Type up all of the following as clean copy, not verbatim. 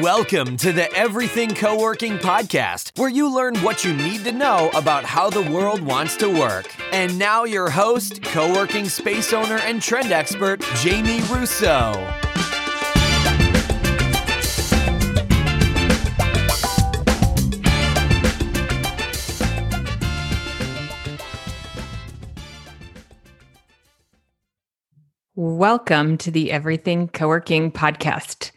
Welcome to the Everything Coworking podcast, where you learn what you need to know about how the world wants to work. And now your host, coworking space owner and trend expert, Jamie Russo. Welcome to the Everything Coworking podcast.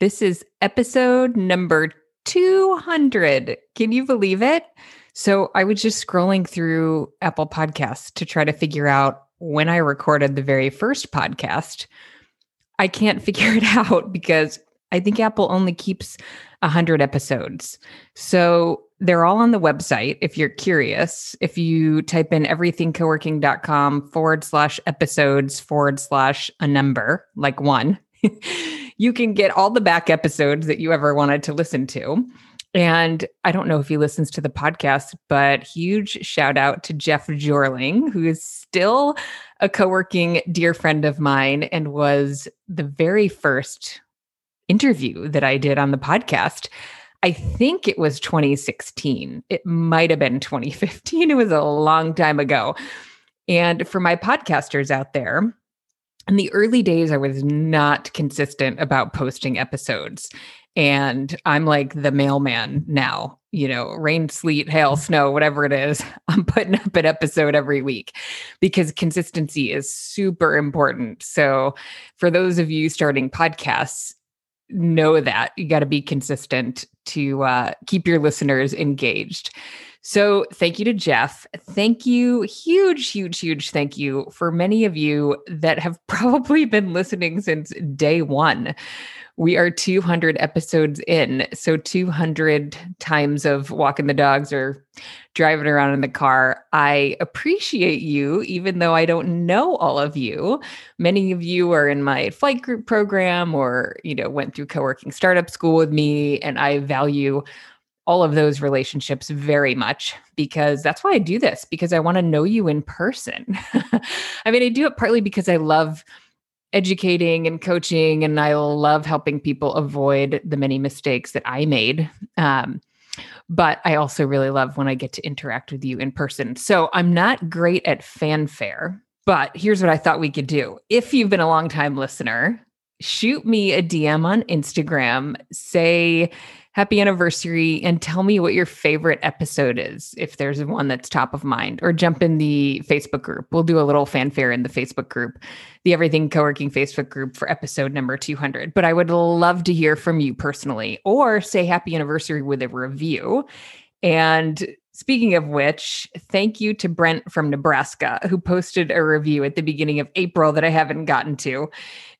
This is episode number 200. Can you believe it? So I was just scrolling through Apple Podcasts to try to figure out when I recorded the very first podcast. I can't figure it out because I think Apple only keeps 100 episodes. So they're all on the website. If you're curious, if you type in everythingcoworking.com/episodes/a number, like one, you can get all the back episodes that you ever wanted to listen to. And I don't know if he listens to the podcast, but huge shout out to Jeff Jorling, who is still a coworking dear friend of mine and was the very first interview that I did on the podcast. I think it was 2016. It might have been 2015. It was a long time ago. And for my podcasters out there, in the early days, I was not consistent about posting episodes. And I'm like the mailman now, you know, rain, sleet, hail, snow, whatever it is, I'm putting up an episode every week because consistency is super important. So for those of you starting podcasts, know that you got to be consistent to keep your listeners engaged. So thank you to Jeff. Thank you. Huge thank you for many of you that have probably been listening since day one. We are 200 episodes in. So 200 times of walking the dogs or driving around in the car. I appreciate you, even though I don't know all of you. Many of you are in my flight group program or, you know, went through coworking startup school with me. And I value all of those relationships very much because that's why I do this, because I want to know you in person. I mean, I do it partly because I love educating and coaching, and I love helping people avoid the many mistakes that I made. But I also really love when I get to interact with you in person. So I'm not great at fanfare, but here's what I thought we could do. If you've been a longtime listener, shoot me a DM on Instagram, say happy anniversary, and tell me what your favorite episode is, if there's one that's top of mind, or jump in the Facebook group. We'll do a little fanfare in the Facebook group, the Everything Coworking Facebook group for episode number 200. But I would love to hear from you personally, or say happy anniversary with a review. And speaking of which, thank you to Brent from Nebraska, who posted a review at the beginning of April that I haven't gotten to.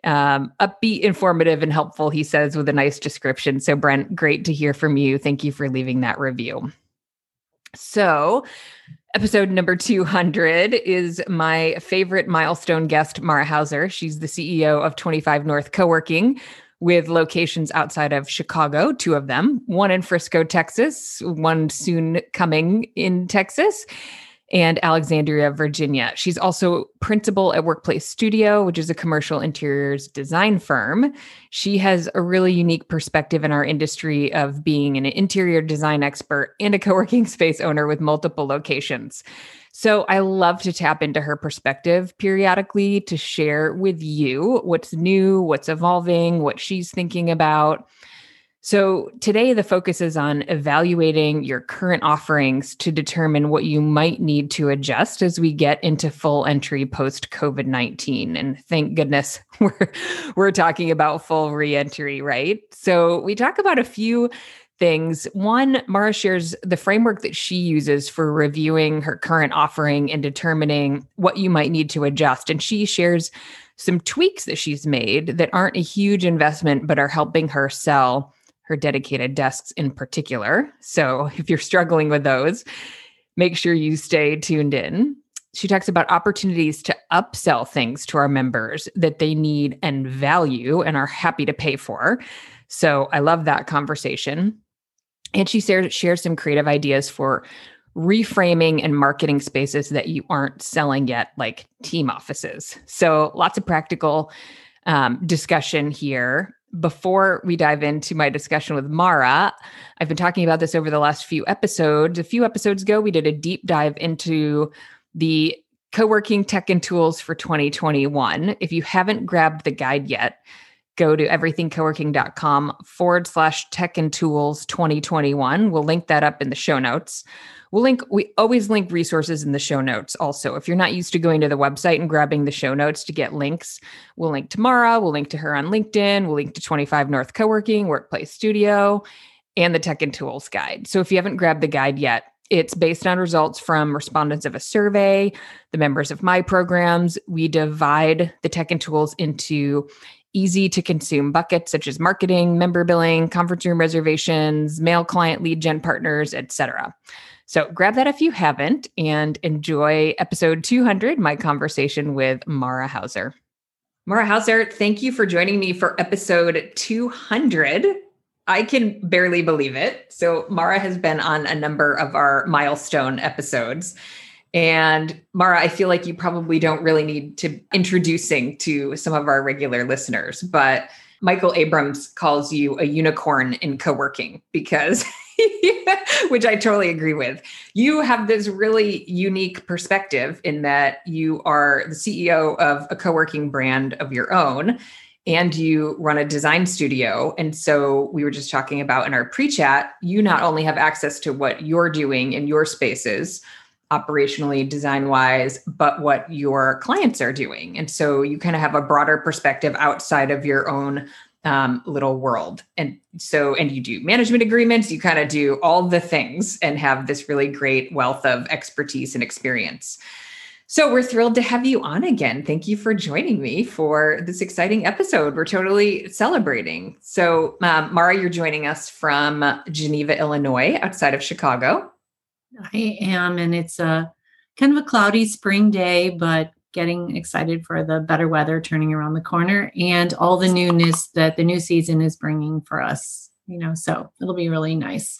Upbeat, informative, and helpful, he says, with a nice description. So Brent, great to hear from you. Thank you for leaving that review. So episode number 200 is my favorite milestone guest, Mara Hauser. She's the CEO of 25 North Coworking, with locations outside of Chicago, two of them, one in Frisco, Texas, one soon coming in Texas, and Alexandria, Virginia. She's also principal at Workplace Studio, which is a commercial interiors design firm. She has a really unique perspective in our industry of being an interior design expert and a coworking space owner with multiple locations. So I love to tap into her perspective periodically to share with you what's new, what's evolving, what she's thinking about. So today the focus is on evaluating your current offerings to determine what you might need to adjust as we get into full entry post COVID-19. And thank goodness we're talking about full re-entry, right? So we talk about a few things. One, Mara shares the framework that she uses for reviewing her current offering and determining what you might need to adjust. And she shares some tweaks that she's made that aren't a huge investment, but are helping her sell her dedicated desks in particular. So if you're struggling with those, make sure you stay tuned in. She talks about opportunities to upsell things to our members that they need and value and are happy to pay for. So I love that conversation. And she shares some creative ideas for reframing and marketing spaces that you aren't selling yet, like team offices. So lots of practical discussion here. Before we dive into my discussion with Mara, I've been talking about this over the last few episodes. A few episodes ago, we did a deep dive into the Coworking Tech and Tools for 2021. If you haven't grabbed the guide yet, go to everythingcoworking.com/tech-and-tools-2021. We'll link that up in the show notes. We always link resources in the show notes also. If you're not used to going to the website and grabbing the show notes to get links, we'll link to Mara, we'll link to her on LinkedIn, we'll link to 25 North Coworking, Workplace Studio, and the Tech and Tools Guide. So if you haven't grabbed the guide yet, it's based on results from respondents of a survey, the members of my programs. We divide the tech and tools into easy to consume buckets such as marketing, member billing, conference room reservations, mail client lead gen partners, etc. So grab that if you haven't and enjoy episode 200, my conversation with Mara Hauser. Mara Hauser, thank you for joining me for episode 200. I can barely believe it. So Mara has been on a number of our milestone episodes. And Mara, I feel like you probably don't really need to introducing to some of our regular listeners, but Michael Abrams calls you a unicorn in coworking because, which I totally agree with. You have this really unique perspective in that you are the CEO of a coworking brand of your own, and you run a design studio. And so we were just talking about in our pre-chat, you not only have access to what you're doing in your spaces, operationally, design-wise, but what your clients are doing. And so you kind of have a broader perspective outside of your own little world. And you do management agreements, you kind of do all the things and have this really great wealth of expertise and experience. So we're thrilled to have you on again. Thank you for joining me for this exciting episode. We're totally celebrating. So Mara, you're joining us from Geneva, Illinois, outside of Chicago. I am, and it's a kind of a cloudy spring day, but getting excited for the better weather turning around the corner and all the newness that the new season is bringing for us, so it'll be really nice.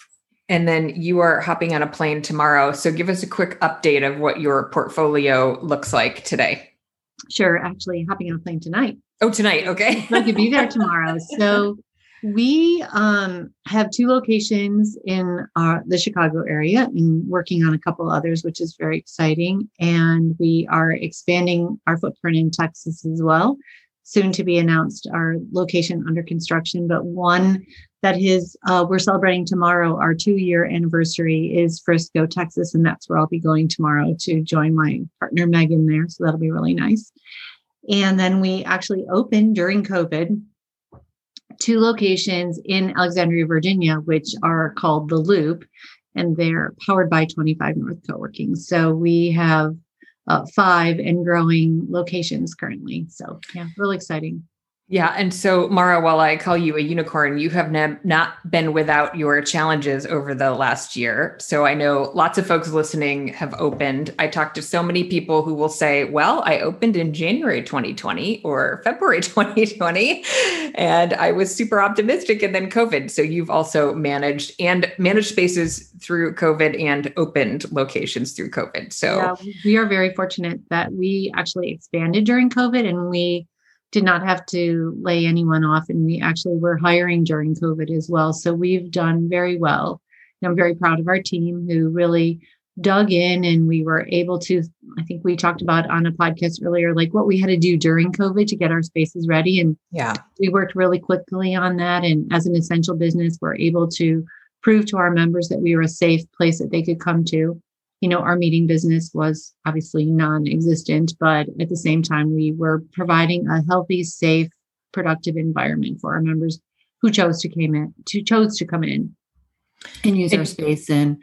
And then you are hopping on a plane tomorrow. So give us a quick update of what your portfolio looks like today. Sure. Actually, hopping on a plane tonight. Oh, tonight. Okay. I could be there tomorrow. So we have two locations in the Chicago area and working on a couple others, which is very exciting. And we are expanding our footprint in Texas as well. Soon to be announced our location under construction, but one that is, we're celebrating tomorrow, our 2-year anniversary is Frisco, Texas. And that's where I'll be going tomorrow to join my partner, Megan, there. So that'll be really nice. And then we actually opened during COVID 2 locations in Alexandria, Virginia, which are called The Loop, and they're powered by 25 North Coworking. So we have 5 and growing locations currently. So yeah, really exciting. Yeah. And so Mara, while I call you a unicorn, you have not been without your challenges over the last year. So I know lots of folks listening have opened. I talked to so many people who will say, well, I opened in January 2020 or February 2020, and I was super optimistic and then COVID. So you've also managed spaces through COVID and opened locations through COVID. So yeah, we are very fortunate that we actually expanded during COVID and we did not have to lay anyone off. And we actually were hiring during COVID as well. So we've done very well. And I'm very proud of our team who really dug in, and we were able to, I think we talked about on a podcast earlier, like what we had to do during COVID to get our spaces ready. And yeah, we worked really quickly on that. And as an essential business, we're able to prove to our members that we were a safe place that they could come to. Our meeting business was obviously non-existent, but at the same time, we were providing a healthy, safe, productive environment for our members who chose to come in and use our space. And,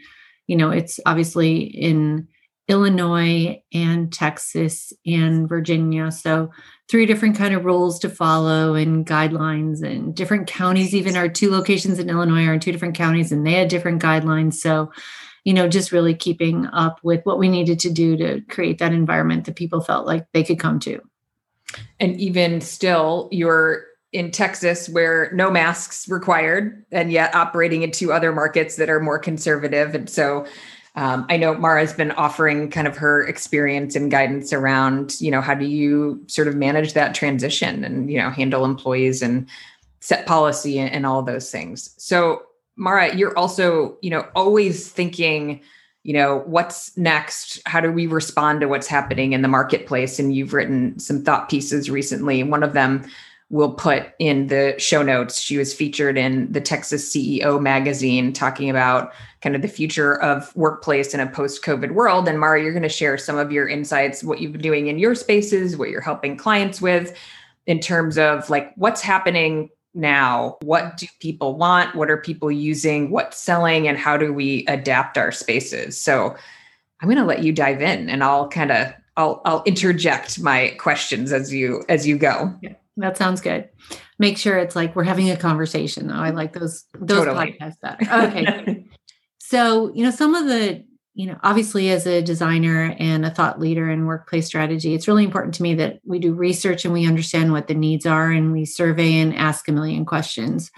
it's obviously in Illinois and Texas and Virginia. So 3 different kind of rules to follow and guidelines and different counties. Even our 2 locations in Illinois are in 2 different counties and they had different guidelines. So just really keeping up with what we needed to do to create that environment that people felt like they could come to. And even still, you're in Texas where no masks required and yet operating in 2 other markets that are more conservative. And so I know Mara's been offering kind of her experience and guidance around, how do you sort of manage that transition and, handle employees and set policy and all those things. So Mara, you're also, always thinking, what's next? How do we respond to what's happening in the marketplace? And you've written some thought pieces recently. One of them we'll put in the show notes. She was featured in the Texas CEO magazine talking about kind of the future of workplace in a post-COVID world. And Mara, you're going to share some of your insights, what you've been doing in your spaces, what you're helping clients with in terms of like what's happening now, what do people want, what are people using, what's selling, and how do we adapt our spaces? So I'm going to let you dive in, and I'll interject my questions as you go. Yeah. That sounds good. Make sure it's like we're having a conversation, though. I like those totally. Podcasts better. Okay. So, some of the, obviously as a designer and a thought leader in workplace strategy, it's really important to me that we do research and we understand what the needs are and we survey and ask a million questions.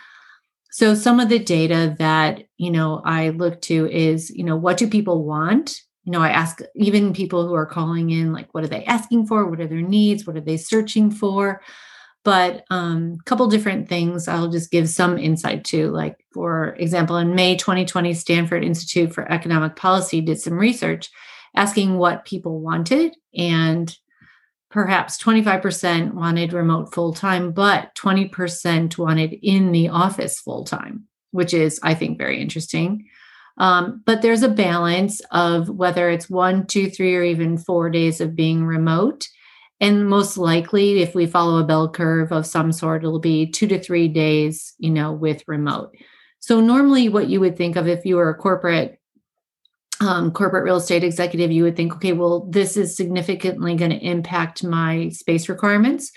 So some of the data that, I look to is, what do people want? I ask even people who are calling in, like, what are they asking for? What are their needs? What are they searching for? But a couple different things I'll just give some insight to. Like, for example, in May 2020, Stanford Institute for Economic Policy did some research asking what people wanted. And perhaps 25% wanted remote full-time, but 20% wanted in the office full-time, which is, I think, very interesting. But there's a balance of whether it's 1, 2, 3, or even 4 days of being remote. And most likely, if we follow a bell curve of some sort, it'll be 2 to 3 days, with remote. So normally what you would think of if you were a corporate real estate executive, you would think, okay, well, this is significantly going to impact my space requirements.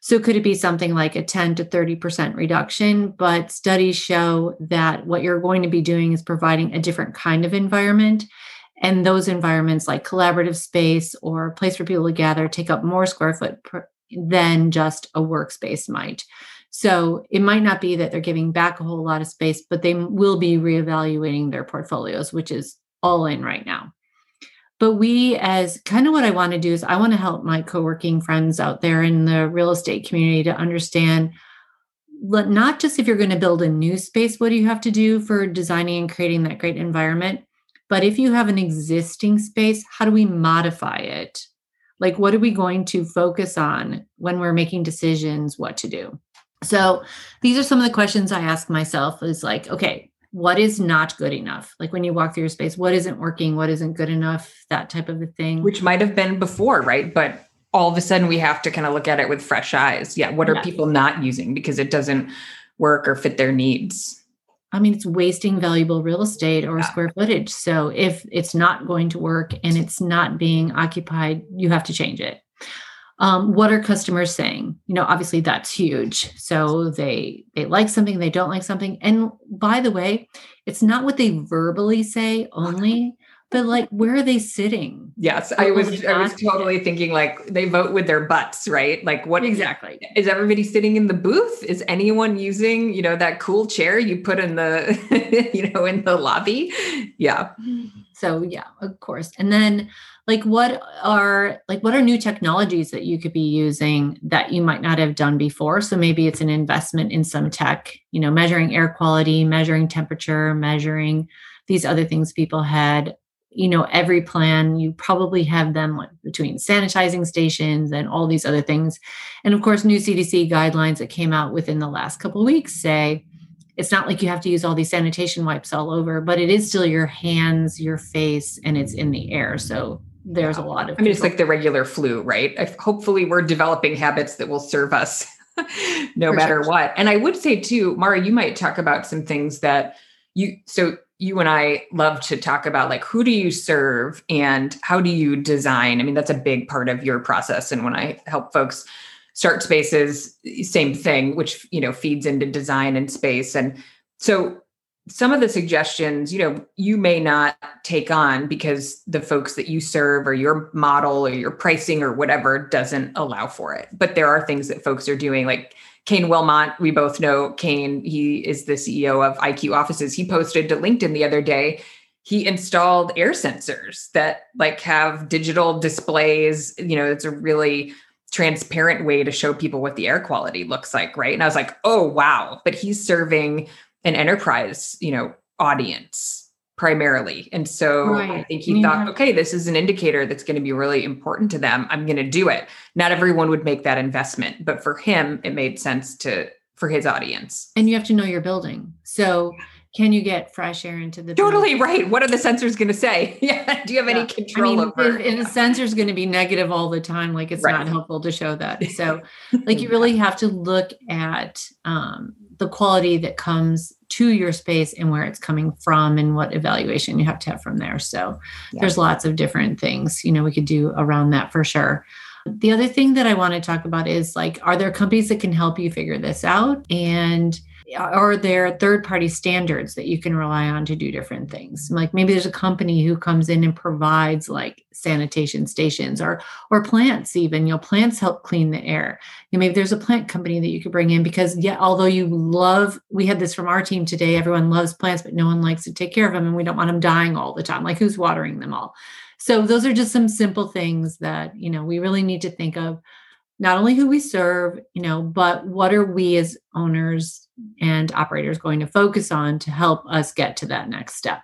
So could it be something like a 10 to 30% reduction? But studies show that what you're going to be doing is providing a different kind of environment. And those environments, like collaborative space or a place for people to gather, take up more square foot than just a workspace might. So it might not be that they're giving back a whole lot of space, but they will be reevaluating their portfolios, which is all in right now. But we, as kind of what I want to do is I want to help my co-working friends out there in the real estate community to understand not just if you're going to build a new space, what do you have to do for designing and creating that great environment? But if you have an existing space, how do we modify it? Like, what are we going to focus on when we're making decisions what to do? So these are some of the questions I ask myself is like, okay, what is not good enough? Like when you walk through your space, what isn't working? What isn't good enough? That type of a thing. Which might have been before, right? But all of a sudden we have to kind of look at it with fresh eyes. Yeah. What are people not using because it doesn't work or fit their needs? I mean, it's wasting valuable real estate or square footage. So if it's not going to work and it's not being occupied, you have to change it. What are customers saying? Obviously that's huge. So they like something, they don't like something. And by the way, it's not what they verbally say only, but like, where are they sitting? Yes. I was totally thinking like they vote with their butts, right? Like what exactly is everybody sitting in the booth? Is anyone using, that cool chair you put in the, in the lobby? Yeah. So yeah, of course. And then like, what are new technologies that you could be using that you might not have done before? So maybe it's an investment in some tech, measuring air quality, measuring temperature, measuring these other things people had, every plan, you probably have them like between sanitizing stations and all these other things. And of course, new CDC guidelines that came out within the last couple of weeks say, it's not like you have to use all these sanitation wipes all over, but it is still your hands, your face, and it's in the air. So there's a lot of people. It's like the regular flu, right? Hopefully we're developing habits that will serve us no matter what. And I would say too, Mara, you might talk about some things that you and I love to talk about, like, who do you serve and how do you design? I mean, that's a big part of your process. And when I help folks start spaces, same thing, which, feeds into design and space. And so some of the suggestions, you may not take on because the folks that you serve or your model or your pricing or whatever doesn't allow for it. But there are things that folks are doing. Like Kane Wilmont, we both know Kane. He is the CEO of IQ Offices. He posted to LinkedIn the other day, he installed air sensors that like have digital displays. It's a really transparent way to show people what the air quality looks like, right? And I was like, oh, wow. But he's serving an enterprise, audience primarily. And so right. I think he thought, okay, this is an indicator that's going to be really important to them. I'm going to do it. Not everyone would make that investment, but for him, it made sense for his audience. And you have to know your building. So can you get fresh air into the building? Totally right. What are the sensors going to say? Yeah. Do you have any control over it? And the sensor's going to be negative all the time. Like it's not helpful to show that. So like you really have to look at the quality that comes to your space and where it's coming from and what evaluation you have to have from there. So there's lots of different things, we could do around that for sure. The other thing that I want to talk about is are there companies that can help you figure this out? And are there third-party standards that you can rely on to do different things? Like maybe there's a company who comes in and provides sanitation stations or plants even, plants help clean the air. Maybe there's a plant company that you could bring in because although we had this from our team today, everyone loves plants, but no one likes to take care of them and we don't want them dying all the time. Who's watering them all? So those are just some simple things that, we really need to think of. Not only who we serve, but what are we as owners and operators going to focus on to help us get to that next step?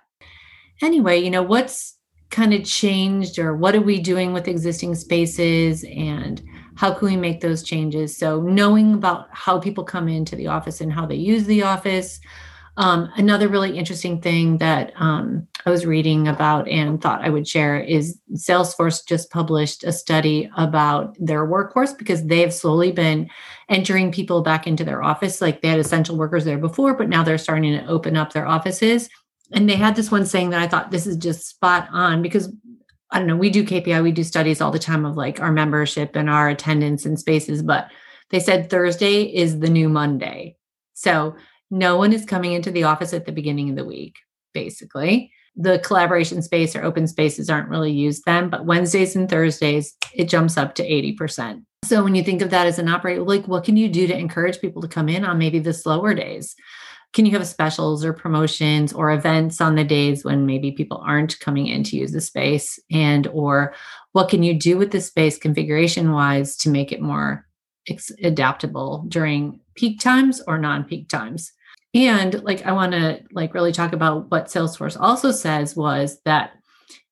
Anyway, what's kind of changed or what are we doing with existing spaces and how can we make those changes? So knowing about how people come into the office and how they use the office. Another really interesting thing that I was reading about and thought I would share is Salesforce just published a study about their workforce because they've slowly been entering people back into their office. They had essential workers there before, but now they're starting to open up their offices. And they had this one saying that I thought this is just spot on because I don't know, we do KPI, we do studies all the time of our membership and our attendance and spaces, but they said Thursday is the new Monday. So no one is coming into the office at the beginning of the week, basically. The collaboration space or open spaces aren't really used then, but Wednesdays and Thursdays, it jumps up to 80%. So when you think of that as an operator, what can you do to encourage people to come in on maybe the slower days? Can you have specials or promotions or events on the days when maybe people aren't coming in to use the space? And or what can you do with the space configuration-wise to make it more adaptable during peak times or non-peak times? And I want to really talk about what Salesforce also says was that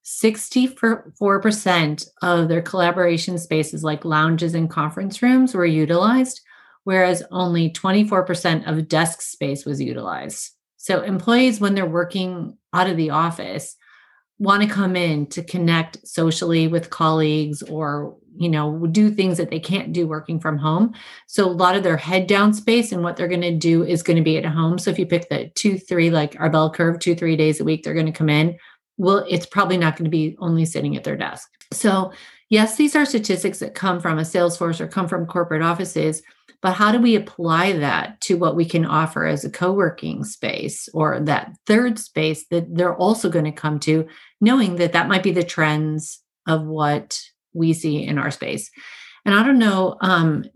64% of their collaboration spaces like lounges and conference rooms were utilized, whereas only 24% of desk space was utilized. So employees, when they're working out of the office, want to come in to connect socially with colleagues or, do things that they can't do working from home. So a lot of their head down space and what they're going to do is going to be at home. So if you pick the 2-3, our bell curve, 2-3 days a week, they're going to come in. Well, it's probably not going to be only sitting at their desk. So yes, these are statistics that come from a Salesforce or come from corporate offices, but how do we apply that to what we can offer as a co-working space or that third space that they're also going to come to, knowing that that might be the trends of what we see in our space. And I don't know,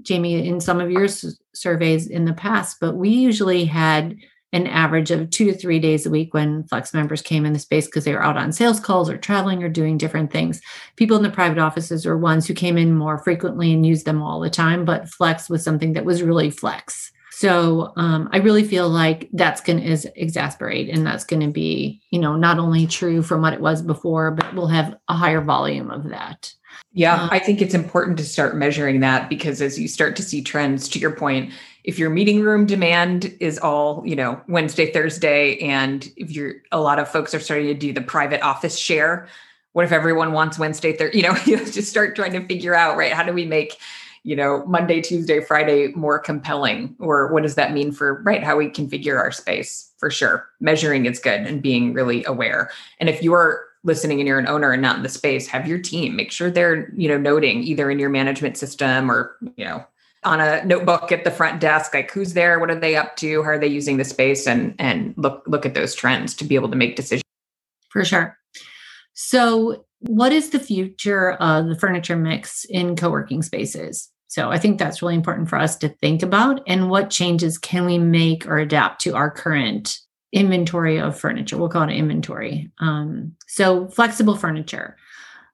Jamie, in some of your surveys in the past, but we usually had an average of 2 to 3 days a week when Flex members came in the space because they were out on sales calls or traveling or doing different things. People in the private offices are ones who came in more frequently and used them all the time, but Flex was something that was really Flex. So I really feel like that's going to exacerbate and that's going to be, not only true from what it was before, but we'll have a higher volume of that. Yeah, I think it's important to start measuring that because as you start to see trends, to your point, if your meeting room demand is all, Wednesday, Thursday, and if a lot of folks are starting to do the private office share, what if everyone wants Wednesday, Thursday, you just start trying to figure out, right, how do we make, Monday, Tuesday, Friday more compelling? Or what does that mean for, right, how we configure our space? For sure. Measuring is good and being really aware. And if you're listening and you're an owner and not in the space, have your team make sure they're, noting either in your management system or, on a notebook at the front desk, who's there, what are they up to, how are they using the space, and look at those trends to be able to make decisions. For sure. So what is the future of the furniture mix in co-working spaces? So I think that's really important for us to think about, and what changes can we make or adapt to our current inventory of furniture. We'll call it inventory. So flexible furniture.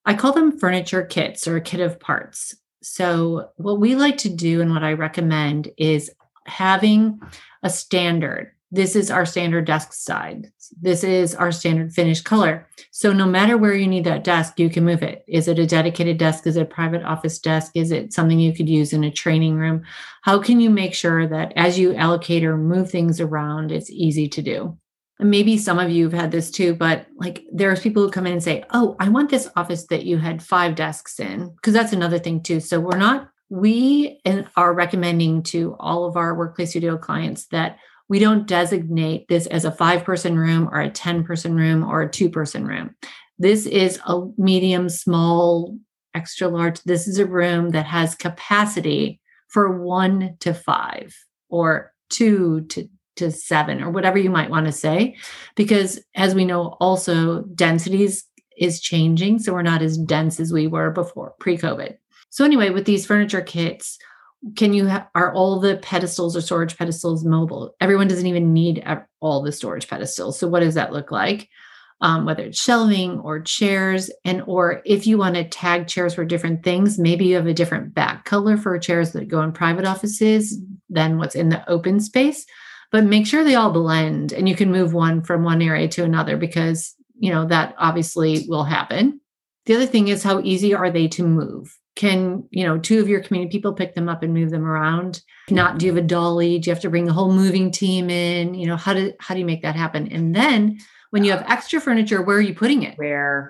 I call them furniture kits or a kit of parts. So what we like to do and what I recommend is having a standard. This is our standard desk size. This is our standard finish color. So no matter where you need that desk, you can move it. Is it a dedicated desk? Is it a private office desk? Is it something you could use in a training room? How can you make sure that as you allocate or move things around, it's easy to do? And maybe some of you have had this too, but like there's people who come in and say, oh, I want this office that you had 5 desks in, because that's another thing too. So we are recommending to all of our Workplace Studio clients that we don't designate this as a 5-person room or a 10-person room or a 2-person room. This is a medium, small, extra large. This is a room that has capacity for 1 to 5 or 2 to 7 or whatever you might want to say, because as we know, also densities is changing. So we're not as dense as we were before pre-COVID. So anyway, with these furniture kits, are all the pedestals or storage pedestals mobile? Everyone doesn't even need all the storage pedestals. So what does that look like? Whether it's shelving or chairs, or if you want to tag chairs for different things, maybe you have a different back color for chairs that go in private offices than what's in the open space, but make sure they all blend and you can move one from one area to another, because you know that obviously will happen. The other thing is, how easy are they to move? Can, 2 of your community people pick them up and move them around? Do you have a dolly? Do you have to bring the whole moving team in? How do you make that happen? And then when you have extra furniture, where are you putting it?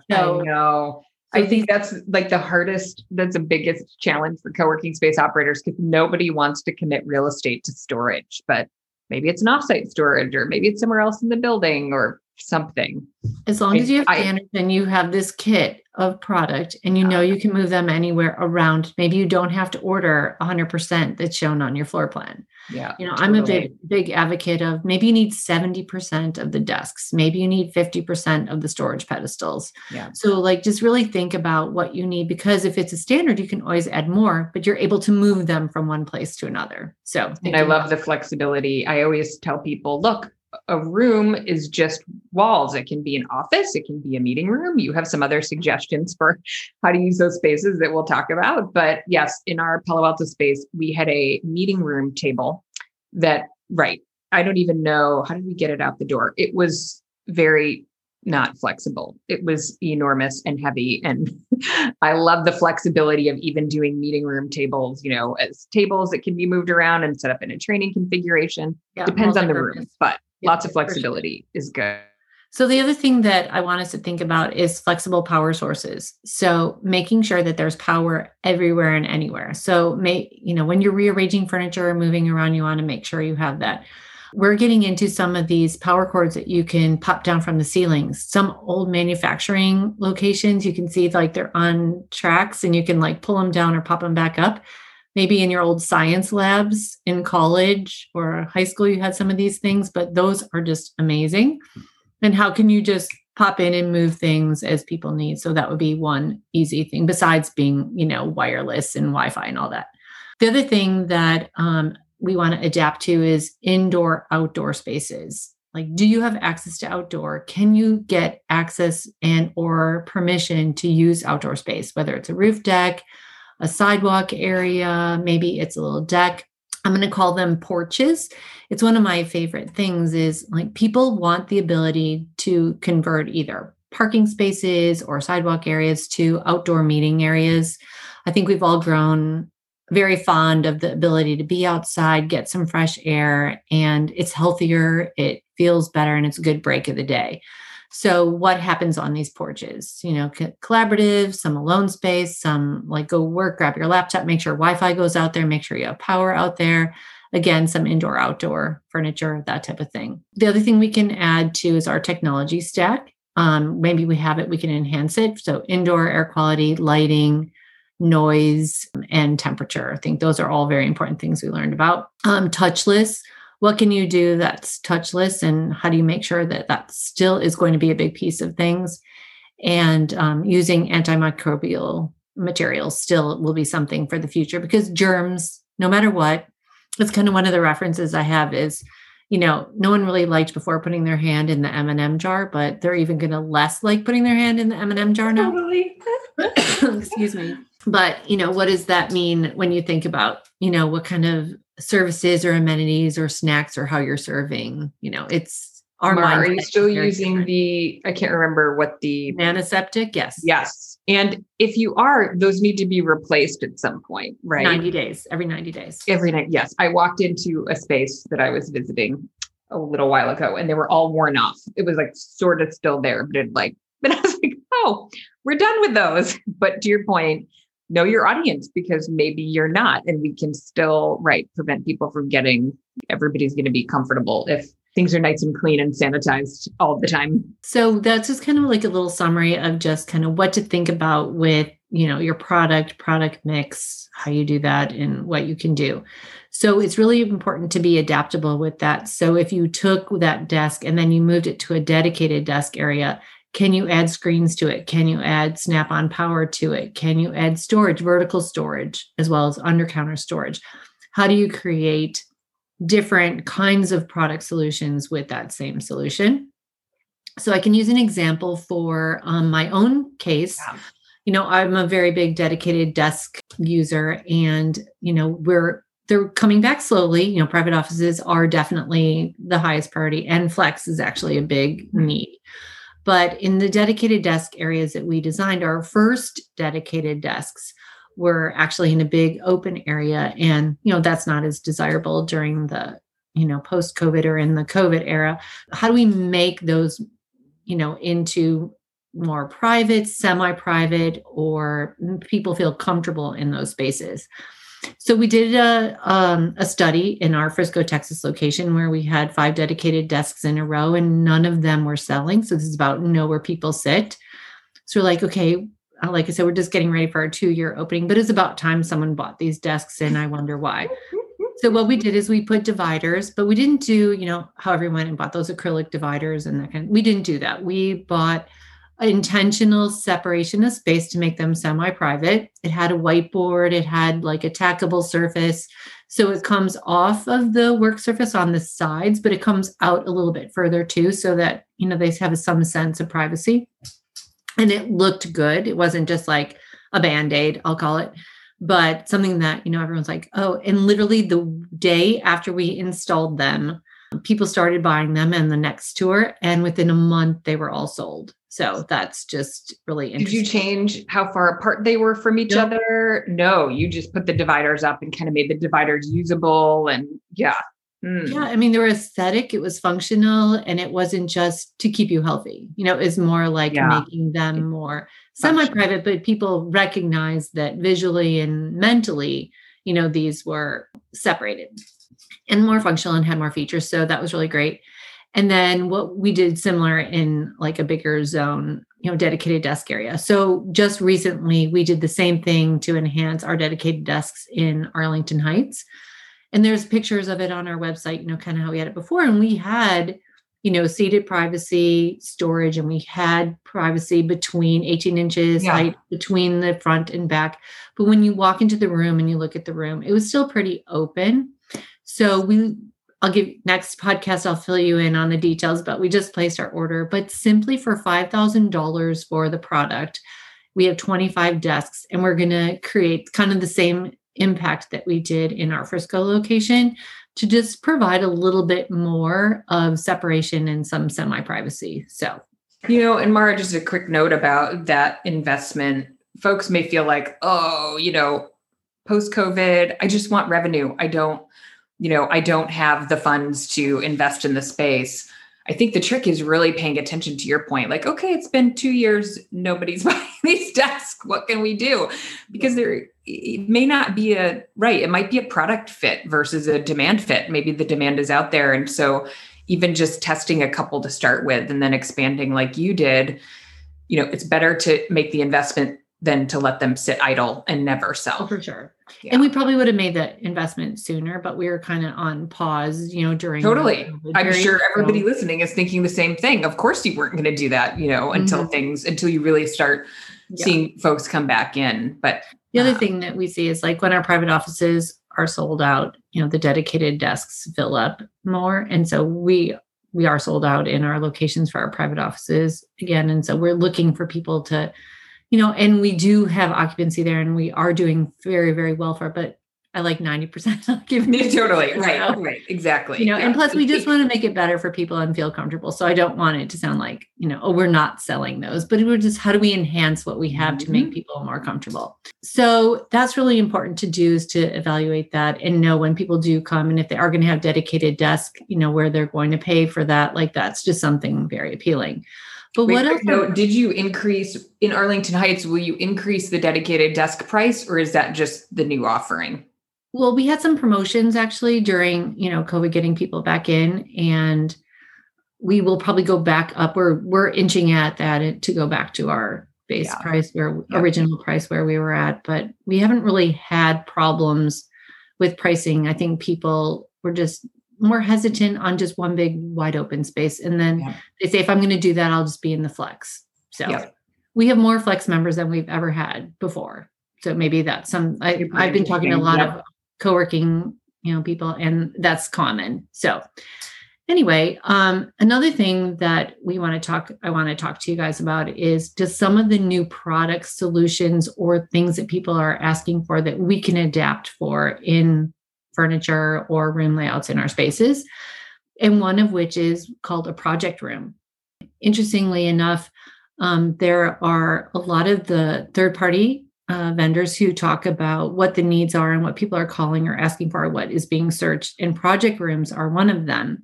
I think that's like the biggest challenge for co-working space operators, because nobody wants to commit real estate to storage, but maybe it's an offsite storage, or maybe it's somewhere else in the building or something. As long as you have standards and you have this kit of product and you can move them anywhere around. Maybe you don't have to order 100% that's shown on your floor plan. Yeah. Totally. I'm a big advocate of maybe you need 70% of the desks. Maybe you need 50% of the storage pedestals. Yeah. So just really think about what you need, because if it's a standard, you can always add more, but you're able to move them from one place to another. So, and I love the flexibility. I always tell people, look, a room is just walls. It can be an office. It can be a meeting room. You have some other suggestions for how to use those spaces that we'll talk about. But yes, in our Palo Alto space, we had a meeting room table that, I don't even know, how did we get it out the door? It was very not flexible. It was enormous and heavy. And I love the flexibility of even doing meeting room tables, as tables that can be moved around and set up in a training configuration. Yeah, depends on the room, but lots of flexibility is good. So the other thing that I want us to think about is flexible power sources. So making sure that there's power everywhere and anywhere. So when you're rearranging furniture or moving around, you want to make sure you have that. We're getting into some of these power cords that you can pop down from the ceilings. Some old manufacturing locations, you can see they're on tracks and you can pull them down or pop them back up. Maybe in your old science labs in college or high school, you had some of these things, but those are just amazing. And how can you just pop in and move things as people need? So that would be one easy thing besides being, wireless and Wi-Fi and all that. The other thing that we want to adapt to is indoor, outdoor spaces. Do you have access to outdoor? Can you get access or permission to use outdoor space, whether it's a roof deck, a sidewalk area, maybe it's a little deck. I'm going to call them porches. It's one of my favorite things is people want the ability to convert either parking spaces or sidewalk areas to outdoor meeting areas. I think we've all grown very fond of the ability to be outside, get some fresh air, and it's healthier, it feels better, and it's a good break of the day. So what happens on these porches? Collaborative, some alone space, some go work, grab your laptop, make sure Wi-Fi goes out there, make sure you have power out there. Again, some indoor, outdoor furniture, that type of thing. The other thing we can add to is our technology stack. Maybe we have it, we can enhance it. So indoor air quality, lighting, noise, and temperature. I think those are all very important things we learned about. Touchless. What can you do that's touchless and how do you make sure that that still is going to be a big piece of things? And using antimicrobial materials still will be something for the future, because germs, no matter what, that's kind of one of the references I have is you know, no one really liked before putting their hand in the M&M jar, but they're even going to less like putting their hand in the M&M jar now. Totally. Excuse me. But, you know, what does that mean when you think about, you know, what kind of services or amenities or snacks or how you're serving, you know, it's our Mara, mindset. Are you still using different. I can't remember what the antiseptic. Yes. Yes. And if you are, those need to be replaced at some point, right? 90 days, every 90 days. Every night. Yes. I walked into a space that I was visiting a little while ago and they were all worn off. It was like sort of still there, but it like, but I was like, oh, we're done with those. But to your point, know your audience because maybe you're not, and we can still, right, prevent people from getting, everybody's going to be comfortable if things are nice and clean and sanitized all the time. So that's just kind of like a little summary of just kind of what to think about with, you know, your product mix, how you do that and what you can do. So it's really important to be adaptable with that. So if you took that desk and then you moved it to a dedicated desk area, can you add screens to it? Can you add snap-on power to it? Can you add storage, vertical storage, as well as under-counter storage? How do you create different kinds of product solutions with that same solution? So I can use an example for my own case. Yeah. You know, I'm a very big dedicated desk user and, you know, they're coming back slowly. You know, private offices are definitely the highest priority and flex is actually a big need. But in the dedicated desk areas that we designed, our first dedicated desks were actually in a big open area. And, you know, that's not as desirable during the, you know, post-COVID or in the COVID era. How do we make those, you know, into more private, semi-private, or people feel comfortable in those spaces? So we did a study in our Frisco, Texas location where we had 5 dedicated desks in a row and none of them were selling. So this is about know where people sit. So we're like, okay, like I said, we're just getting ready for our 2-year opening, but it's about time someone bought these desks and I wonder why. So what we did is we put dividers, but we didn't do, you know, how everyone and bought those acrylic dividers and that kind of, we didn't do that. We bought intentional separation of space to make them semi-private. It had a whiteboard. It had like a tackable surface. So it comes off of the work surface on the sides, but it comes out a little bit further too, so that, you know, they have some sense of privacy. And it looked good. It wasn't just like a Band-Aid, I'll call it, but something that, you know, everyone's like, oh, and literally the day after we installed them, people started buying them in the next tour. And within a month, they were all sold. So that's just really interesting. Did you change how far apart they were from each other? No, you just put the dividers up and kind of made the dividers usable. And yeah. Yeah. I mean, they were aesthetic, it was functional, and it wasn't just to keep you healthy. You know, it's more like making them more semi-private, but people recognize that visually and mentally, you know, these were separated and more functional and had more features. So that was really great. And then what we did similar in like a bigger zone, you know, dedicated desk area. So just recently we did the same thing to enhance our dedicated desks in Arlington Heights. And there's pictures of it on our website, you know, kind of how we had it before. And we had, you know, seated privacy storage, and we had privacy between 18 inches height between the front and back. But when you walk into the room and you look at the room, it was still pretty open. So I'll give next podcast, I'll fill you in on the details, but we just placed our order, but simply for $5,000 for the product, we have 25 desks and we're going to create kind of the same impact that we did in our Frisco location to just provide a little bit more of separation and some semi-privacy. So, you know, and Mara, just a quick note about that investment. Folks may feel like, oh, you know, post-COVID, I just want revenue. I don't have the funds to invest in the space. I think the trick is really paying attention to your point. Like, okay, it's been 2 years, nobody's buying these desks. What can we do? Because it may not be it might be a product fit versus a demand fit. Maybe the demand is out there. And so even just testing a couple to start with and then expanding like you did, you know, it's better to make the investment than to let them sit idle and never sell. Oh, for sure. Yeah. And we probably would have made that investment sooner, but we were kind of on pause, you know, during. Totally. I'm sure everybody listening is thinking the same thing. Of course you weren't going to do that, you know, until you really start seeing folks come back in. But the other thing that we see is like when our private offices are sold out, you know, the dedicated desks fill up more. And so we are sold out in our locations for our private offices again. And so we're looking for people to, you know, and we do have occupancy there and we are doing very, very well for it, but I like 90% occupancy. Totally. Right. Exactly. You know, yeah. And plus we just want to make it better for people and feel comfortable. So I don't want it to sound like, you know, oh, we're not selling those, but we're just, how do we enhance what we have to make people more comfortable? So that's really important to do, is to evaluate that and know when people do come, and if they are going to have dedicated desk, you know, where they're going to pay for that, like that's just something very appealing. But what else? So did you increase in Arlington Heights? Will you increase the dedicated desk price, or is that just the new offering? Well, we had some promotions actually during, you know, COVID, getting people back in, and we will probably go back up. We're inching at that to go back to our base price, original price where we were at, but we haven't really had problems with pricing. I think people were just more hesitant on just one big wide open space. And then they say, if I'm going to do that, I'll just be in the flex. So we have more flex members than we've ever had before. So maybe that's I've been talking to a lot of co-working, you know, people, and that's common. So anyway, another thing that I want to talk to you guys about is just some of the new product solutions or things that people are asking for that we can adapt for in furniture or room layouts in our spaces. And one of which is called a project room. Interestingly enough, there are a lot of the third-party vendors who talk about what the needs are and what people are calling or asking for, what is being searched, and project rooms are one of them.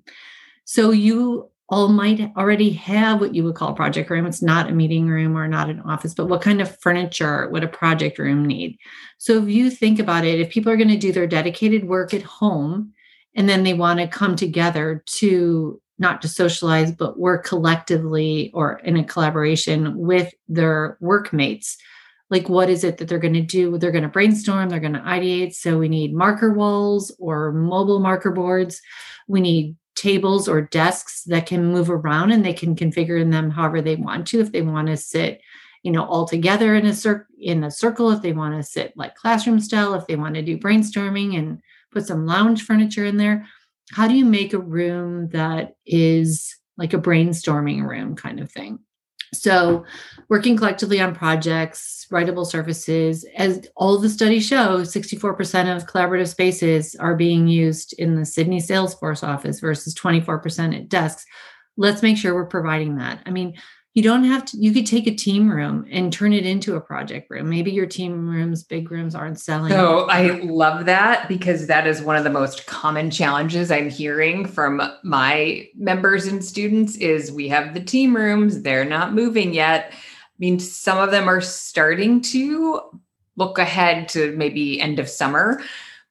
So you all might already have what you would call a project room. It's not a meeting room or not an office, but what kind of furniture would a project room need? So if you think about it, if people are going to do their dedicated work at home, and then they want to come together to not to socialize, but work collectively or in a collaboration with their workmates, like what is it that they're going to do? They're going to brainstorm, they're going to ideate. So we need marker walls or mobile marker boards. We need tables or desks that can move around, and they can configure them however they want to. If they want to sit, you know, all together in a circle, if they want to sit like classroom style, if they want to do brainstorming and put some lounge furniture in there. How do you make a room that is like a brainstorming room kind of thing? So working collectively on projects, writable surfaces, as all the studies show, 64% of collaborative spaces are being used in the Sydney Salesforce office versus 24% at desks. Let's make sure we're providing that. I mean, you don't have to, you could take a team room and turn it into a project room. Maybe your team rooms, big rooms aren't selling. So I love that, because that is one of the most common challenges I'm hearing from my members and students is we have the team rooms. They're not moving yet. I mean, some of them are starting to look ahead to maybe end of summer,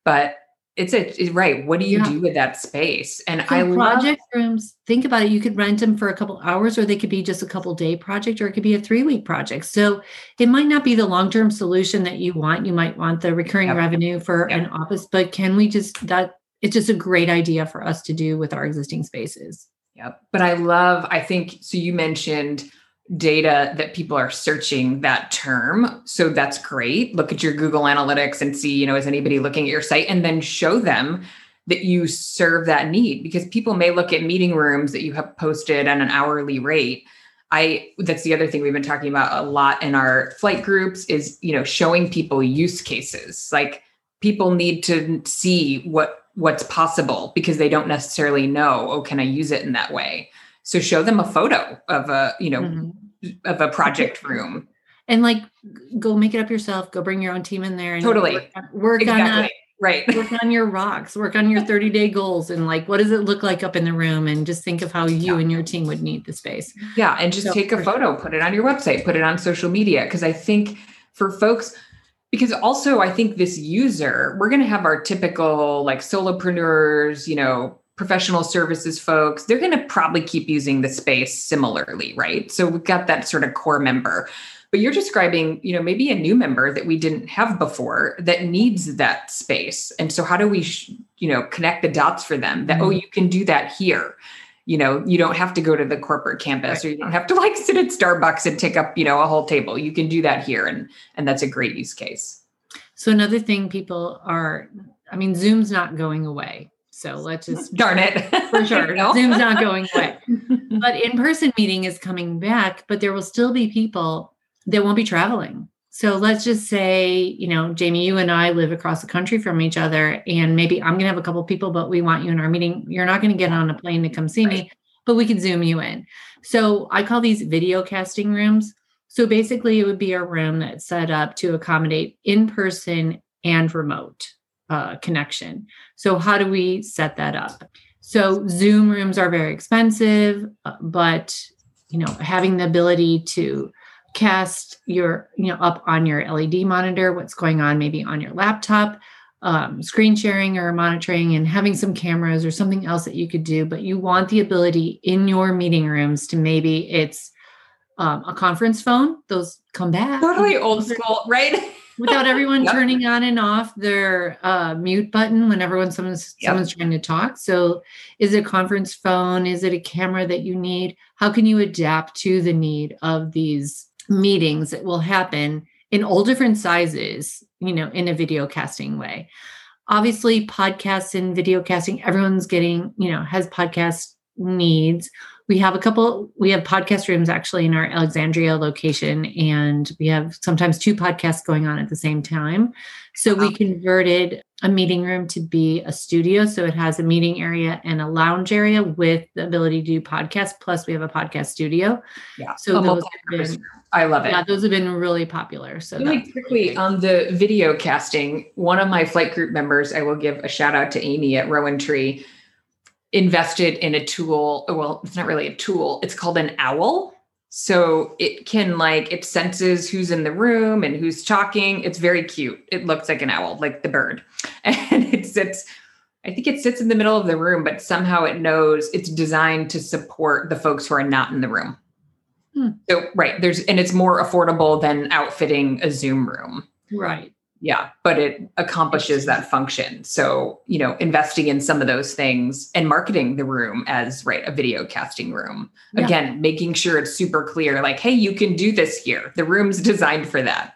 but it's right. What do you do with that space? And so I love project rooms. Think about it. You could rent them for a couple hours, or they could be just a couple day project, or it could be a 3-week project. So it might not be the long-term solution that you want. You might want the recurring revenue for an office, but can we just, that it's just a great idea for us to do with our existing spaces. Yep. But I think, so you mentioned data that people are searching that term. So that's great. Look at your Google Analytics and see, you know, is anybody looking at your site, and then show them that you serve that need, because people may look at meeting rooms that you have posted at an hourly rate. That's the other thing we've been talking about a lot in our flight groups is, you know, showing people use cases. Like people need to see what's possible, because they don't necessarily know, oh, can I use it in that way? So show them a photo of a, you know, of a project room, and like go make it up yourself. Go bring your own team in there and work on your rocks, work on your 30-day goals, and like what does it look like up in the room, and just think of how you and your team would need the space. Yeah, and just take a photo, put it on your website, put it on social media, because I think for folks. Because also I think this user, we're going to have our typical like solopreneurs, you know, professional services folks, they're going to probably keep using the space similarly, right? So we've got that sort of core member, but you're describing, you know, maybe a new member that we didn't have before that needs that space. And so how do we, you know, connect the dots for them that, oh, you can do that here. You know, you don't have to go to the corporate campus, or you don't have to like sit at Starbucks and take up, you know, a whole table. You can do that here. And that's a great use case. So another thing people are I mean, Zoom's not going away. So let's just darn it for sure. Zoom's not going away, but in-person meeting is coming back, but there will still be people that won't be traveling. So let's just say, you know, Jamie, you and I live across the country from each other, and maybe I'm going to have a couple of people, but we want you in our meeting. You're not going to get on a plane to come see me, but we can Zoom you in. So I call these video casting rooms. So basically it would be a room that's set up to accommodate in-person and remote connection. So how do we set that up? So Zoom rooms are very expensive, but, you know, having the ability to cast your, you know, up on your LED monitor, what's going on, maybe on your laptop, screen sharing or monitoring, and having some cameras or something else that you could do, but you want the ability in your meeting rooms to maybe it's a conference phone. Those come back. Totally old school, right? Without everyone turning on and off their mute button when someone's trying to talk. So is it a conference phone? Is it a camera that you need? How can you adapt to the need of these meetings that will happen in all different sizes, you know, in a video casting way? Obviously, podcasts and video casting, everyone's getting, you know, has podcast needs. We have podcast rooms actually in our Alexandria location, and we have sometimes two podcasts going on at the same time. So we converted a meeting room to be a studio. So it has a meeting area and a lounge area with the ability to do podcasts. Plus we have a podcast studio. Yeah. So those have been, I love it. Yeah, those have been really popular. So really quickly on the video casting, one of my flight group members, I will give a shout out to Amy at Rowan Tree, invested in a tool. Well, it's not really a tool. It's called an owl. So it can it senses who's in the room and who's talking. It's very cute. It looks like an owl, like the bird. And it sits in the middle of the room, but somehow it knows it's designed to support the folks who are not in the room. So, right. And it's more affordable than outfitting a Zoom room. Right. Yeah, but it accomplishes that function. So, you know, investing in some of those things and marketing the room as a video casting room. Yeah. Again, making sure it's super clear, hey, you can do this here. The room's designed for that.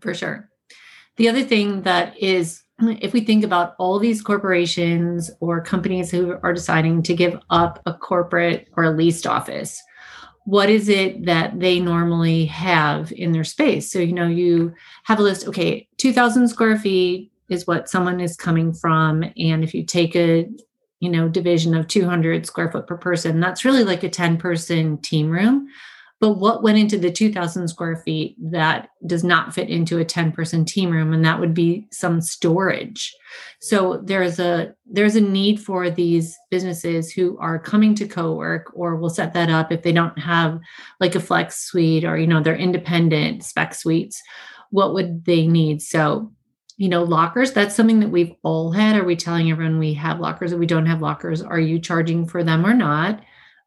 For sure. The other thing that is, if we think about all these corporations or companies who are deciding to give up a corporate or a leased office, what is it that they normally have in their space? So, you know, you have a list, 2,000 square feet is what someone is coming from. And if you take a, you know, division of 200 square foot per person, that's really like a 10-person team room. But what went into the 2,000 square feet that does not fit into a 10-person team room? And that would be some storage. So there's a need for these businesses who are coming to co-work, or will set that up if they don't have a flex suite or, you know, their independent spec suites. What would they need? So, you know, lockers, that's something that we've all had. Are we telling everyone we have lockers or we don't have lockers? Are you charging for them or not?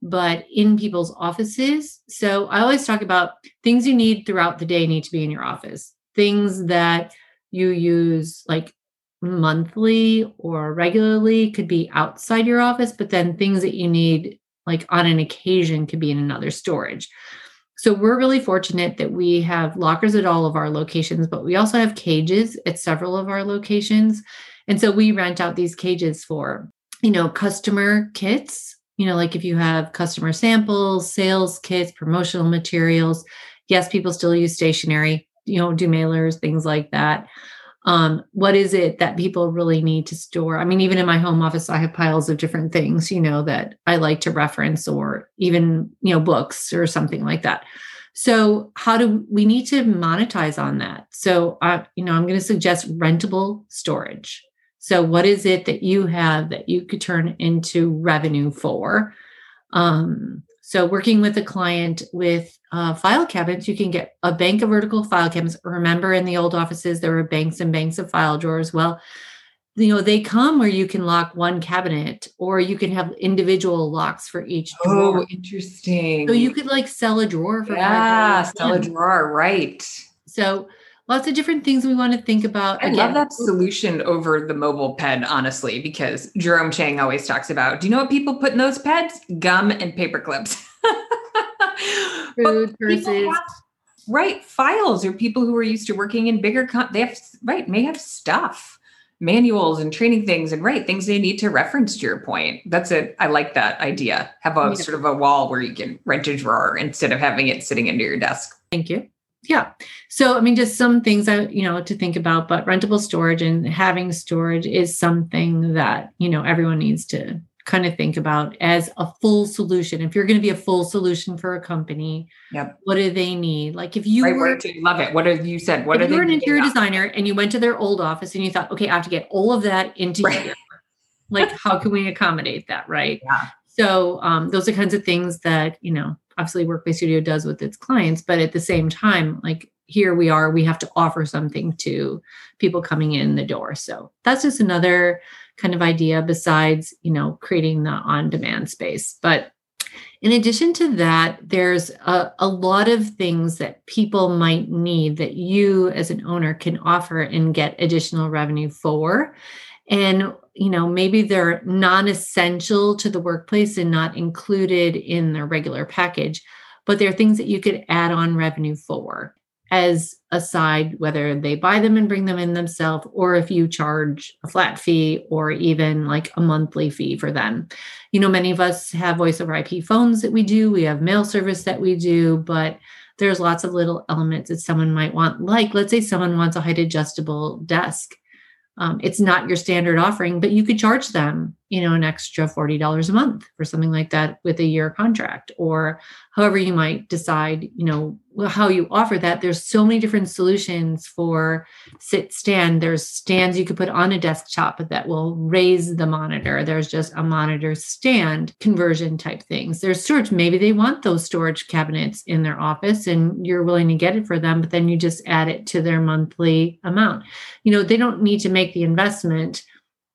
But in people's offices. So I always talk about things you need throughout the day need to be in your office. Things that you use monthly or regularly could be outside your office, but then things that you need on an occasion could be in another storage. So we're really fortunate that we have lockers at all of our locations, but we also have cages at several of our locations. And so we rent out these cages for, you know, customer kits. You know, if you have customer samples, sales kits, promotional materials. Yes, people still use stationery, you know, do mailers, things like that. What is it that people really need to store? I mean, even in my home office, I have piles of different things, you know, that I like to reference, or even, you know, books or something like that. So how do we need to monetize on that? So, you know, I'm going to suggest rentable storage. So what is it that you have that you could turn into revenue for? So working with a client with file cabinets, you can get a bank of vertical file cabinets. Remember in the old offices, there were banks and banks of file drawers. Well, you know, they come where you can lock one cabinet, or you can have individual locks for each drawer. Oh, interesting. So you could sell a drawer for a drawer, right. So lots of different things we want to think about. I love that solution over the mobile ped, honestly, because Jerome Chang always talks about, do you know what people put in those peds? Gum and paper clips. Food, purses. Files, or people who are used to working in bigger, may have stuff. manuals and training things and write things they need to reference, to your point. That's it. I like that idea. Have a sort of a wall where you can rent a drawer instead of having it sitting under your desk. Thank you. Yeah. So, I mean, just some things that, you know, to think about, but rentable storage and having storage is something that, you know, everyone needs to kind of think about as a full solution. If you're going to be a full solution for a company, what do they need? Like if you were to love it, what have you said? What if you were an interior designer and you went to their old office and you thought, okay, I have to get all of that into here. Like, how can we accommodate that? Right. Yeah. So those are kinds of things that, you know, obviously Workplace Studio does with its clients, but at the same time, like here we are, we have to offer something to people coming in the door. So that's just another kind of idea besides, you know, creating the on-demand space. But in addition to that, there's a lot of things that people might need that you as an owner can offer and get additional revenue for. And, you know, maybe they're non-essential to the workplace and not included in their regular package, but they're things that you could add on revenue for as a side, whether they buy them and bring them in themselves, or if you charge a flat fee or even like a monthly fee for them. You know, many of us have voice over IP phones that we do. We have mail service that we do, but there's lots of little elements that someone might want. Like, let's say someone wants a height adjustable desk. It's not your standard offering, but you could charge them, you know, an extra $40 a month or something like that with a year contract, or however you might decide, you know, how you offer that. There's so many different solutions for sit stand. There's stands you could put on a desktop that will raise the monitor. There's just a monitor stand conversion type things. There's storage. Maybe they want those storage cabinets in their office and you're willing to get it for them, but then you just add it to their monthly amount. You know, they don't need to make the investment,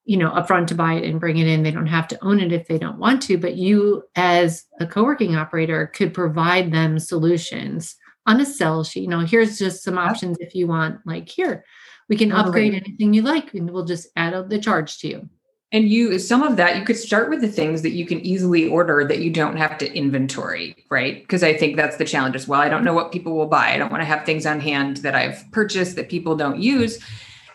you know, upfront to buy it and bring it in. They don't have to own it if they don't want to, but you as a co-working operator could provide them solutions on a sell sheet. You know, here's just some options if you want, like, here, we can upgrade anything you like and we'll just add up the charge to you. And you, some of that, you could start with the things that you can easily order that you don't have to inventory, right? Because I think that's the challenge as well. I don't know what people will buy. I don't want to have things on hand that I've purchased that people don't use.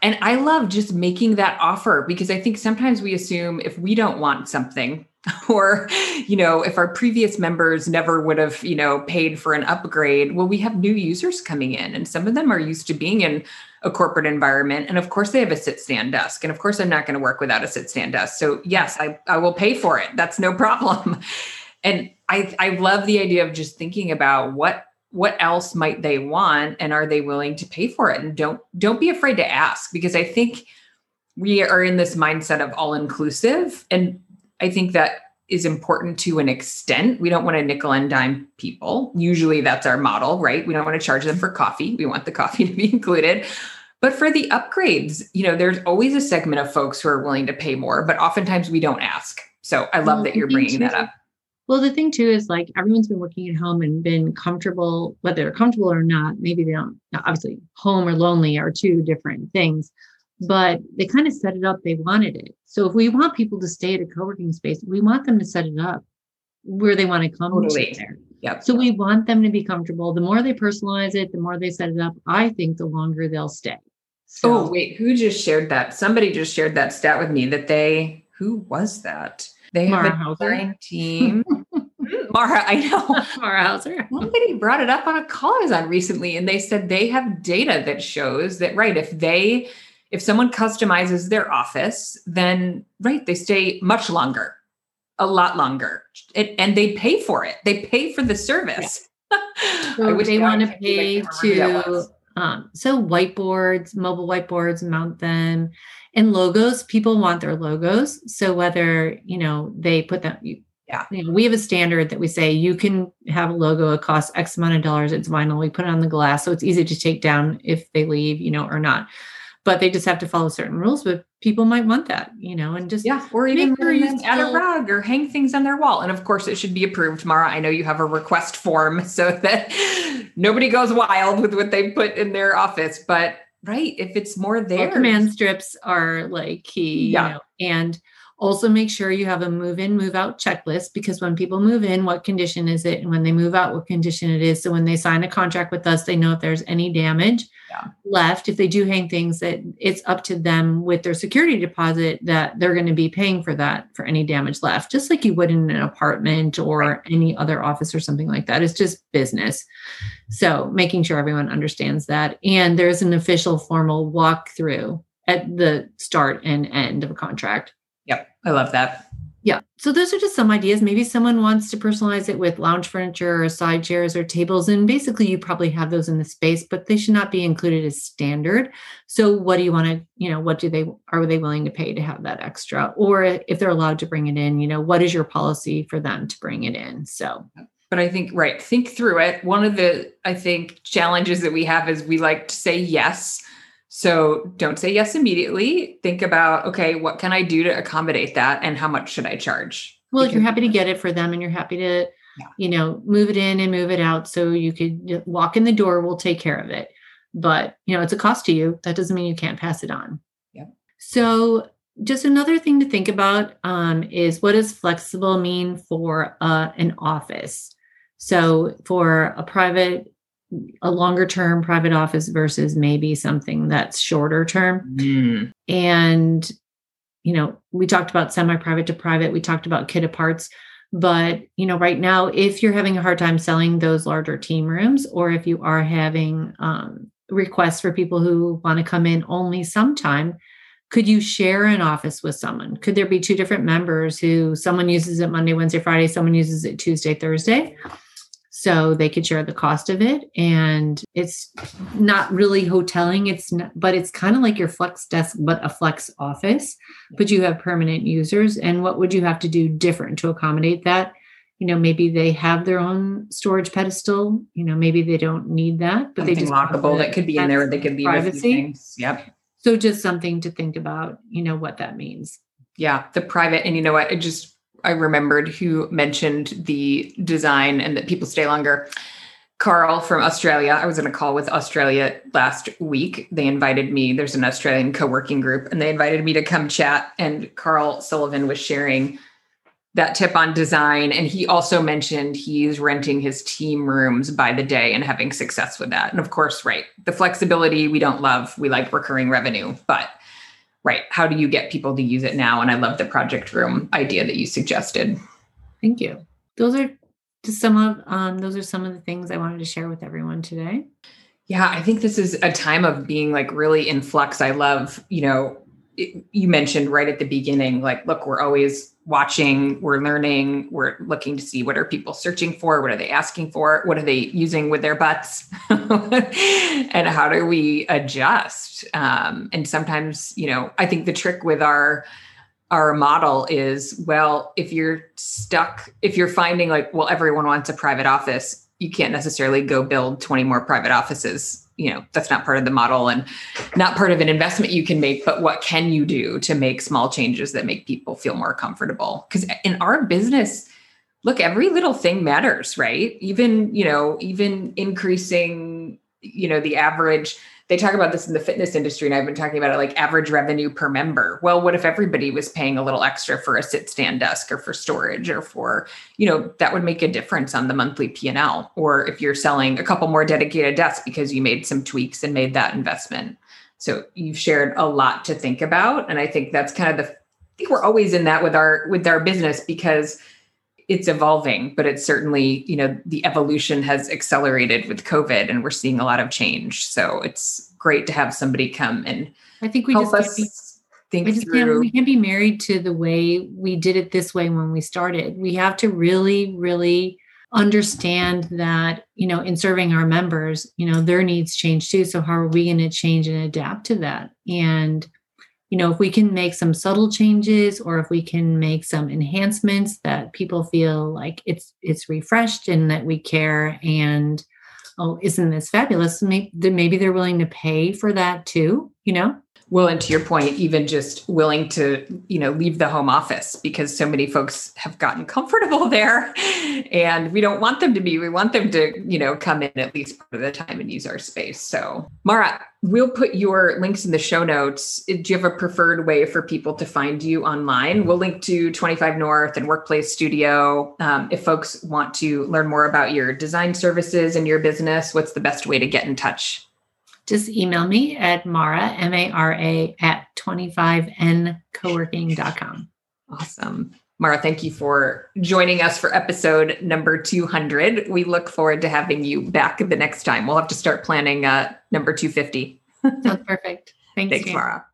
And I love just making that offer, because I think sometimes we assume if we don't want something, or, you know, if our previous members never would have, you know, paid for an upgrade, well, we have new users coming in and some of them are used to being in a corporate environment. And of course they have a sit stand desk. And of course I'm not going to work without a sit stand desk. So yes, I will pay for it. That's no problem. And I love the idea of just thinking about what else might they want and are they willing to pay for it? And don't be afraid to ask, because I think we are in this mindset of all inclusive. And I think that is important to an extent. We don't want to nickel and dime people. Usually that's our model, right? We don't want to charge them for coffee. We want the coffee to be included. But for the upgrades, you know, there's always a segment of folks who are willing to pay more, but oftentimes we don't ask. So I love that you're bringing that up. Well, the thing too is, like, everyone's been working at home and been comfortable, whether they're comfortable or not. Maybe they don't. Now, obviously, home or lonely are two different things, but they kind of set it up. They wanted it. So if we want people to stay at a co-working space, we want them to set it up where they want to come to there. Yep. So we want them to be comfortable. The more they personalize it, the more they set it up, I think the longer they'll stay. So, who just shared that? Somebody just shared that stat with me that who was that? They have a design team. Mara, I know. Mara Hauser. Somebody brought it up on a call I was on recently, and they said they have data that shows that, right, if someone customizes their office, then, right, they stay much longer, a lot longer, and they pay for it. They pay for the service. Yeah. So they want to pay to... So whiteboards, mobile whiteboards, mount them, and logos. People want their logos. So whether, you know, they put them, you know, we have a standard that we say you can have a logo. It costs X amount of dollars. It's vinyl. We put it on the glass. So it's easy to take down if they leave, you know, or not, but they just have to follow certain rules, but people might want that, you know, and just, or even add a rug or hang things on their wall. And of course it should be approved. Mara, I know you have a request form so that nobody goes wild with what they put in their office, but right. If it's more there, command strips are like key, you know, and Also make sure you have a move in, move out checklist, because when people move in, what condition is it? And when they move out, what condition it is. So when they sign a contract with us, they know if there's any damage left. If they do hang things, that it's up to them with their security deposit that they're going to be paying for that, for any damage left, just like you would in an apartment or any other office or something like that. It's just business. So making sure everyone understands that. And there's an official formal walkthrough at the start and end of a contract. Yep. I love that. Yeah. So those are just some ideas. Maybe someone wants to personalize it with lounge furniture or side chairs or tables. And basically you probably have those in the space, but they should not be included as standard. So what do you want to, you know, what do they, are they willing to pay to have that extra? Or if they're allowed to bring it in, you know, what is your policy for them to bring it in? So, but I think, right. Think through it. One of the, I think, challenges that we have is we like to say yes. So don't say yes immediately. Think about, okay, what can I do to accommodate that? And how much should I charge? Well, if you're happy to get it for them and you're happy to, you know, move it in and move it out. So you could walk in the door, we'll take care of it. But, you know, it's a cost to you. That doesn't mean you can't pass it on. Yeah. So just another thing to think about is, what does flexible mean for an office? So for a private, a longer term private office versus maybe something that's shorter term. And, you know, we talked about semi-private to private, we talked about kit aparts, but, you know, right now, if you're having a hard time selling those larger team rooms, or if you are having requests for people who want to come in only sometime, could you share an office with someone? Could there be two different members who someone uses it Monday, Wednesday, Friday, someone uses it Tuesday, Thursday? So they could share the cost of it. And it's not really hoteling. It's not, but it's kind of like your flex desk, but a flex office, but you have permanent users. And what would you have to do different to accommodate that? You know, maybe they have their own storage pedestal, you know, maybe they don't need that, but something they just lockable that could be in there. They could leave a few things. Yep. So just something to think about, you know, what that means. Yeah. The private, and you know what, it just, I remembered who mentioned the design and that people stay longer. Carl from Australia. I was in a call with Australia last week. They invited me. There's an Australian co-working group, and they invited me to come chat. And Carl Sullivan was sharing that tip on design. And he also mentioned he's renting his team rooms by the day and having success with that. And of course, right, the flexibility we don't love. We like recurring revenue, but right, how do you get people to use it now? And I love the project room idea that you suggested. Thank you. Those are just some of the things I wanted to share with everyone today. Yeah, I think this is a time of being like really in flux. I love, you know, it, you mentioned right at the beginning, like, look, we're always watching, we're learning, we're looking to see what are people searching for? What are they asking for? What are they using with their butts? And how do we adjust? And sometimes, you know, I think the trick with our model is, well, if you're stuck, if you're finding like, well, everyone wants a private office, you can't necessarily go build 20 more private offices. You know, that's not part of the model and not part of an investment you can make, but what can you do to make small changes that make people feel more comfortable? Because in our business, look, every little thing matters, right? Even, you know, even increasing, you know, the average, they talk about this in the fitness industry, and I've been talking about it, like average revenue per member. Well, what if everybody was paying a little extra for a sit-stand desk or for storage or for, you know, that would make a difference on the monthly P&L. Or if you're selling a couple more dedicated desks because you made some tweaks and made that investment. So you've shared a lot to think about. And I think that's kind of the, I think we're always in that with our business because it's evolving, but it's certainly, you know, the evolution has accelerated with COVID and we're seeing a lot of change. So it's great to have somebody come and I think we help us think through. We can't be married to the way we did it this way when we started. We have to really, really understand that, you know, in serving our members, you know, their needs change too. So how are we going to change and adapt to that? And you know, if we can make some subtle changes or if we can make some enhancements that people feel like it's refreshed and that we care and, oh, isn't this fabulous? Maybe they're willing to pay for that too. you know? Well, and to your point, even just willing to, you know, leave the home office because so many folks have gotten comfortable there and we don't want them to be. We want them to, you know, come in at least part of the time and use our space. So Mara, we'll put your links in the show notes. Do you have a preferred way for people to find you online? We'll link to 25 North and Workplace Studio. If folks want to learn more about your design services and your business, what's the best way to get in touch? Just email me at Mara, M-A-R-A at 25ncoworking.com. Awesome. Mara, thank you for joining us for episode number 200. We look forward to having you back the next time. We'll have to start planning number 250. Sounds perfect. Thanks, Mara.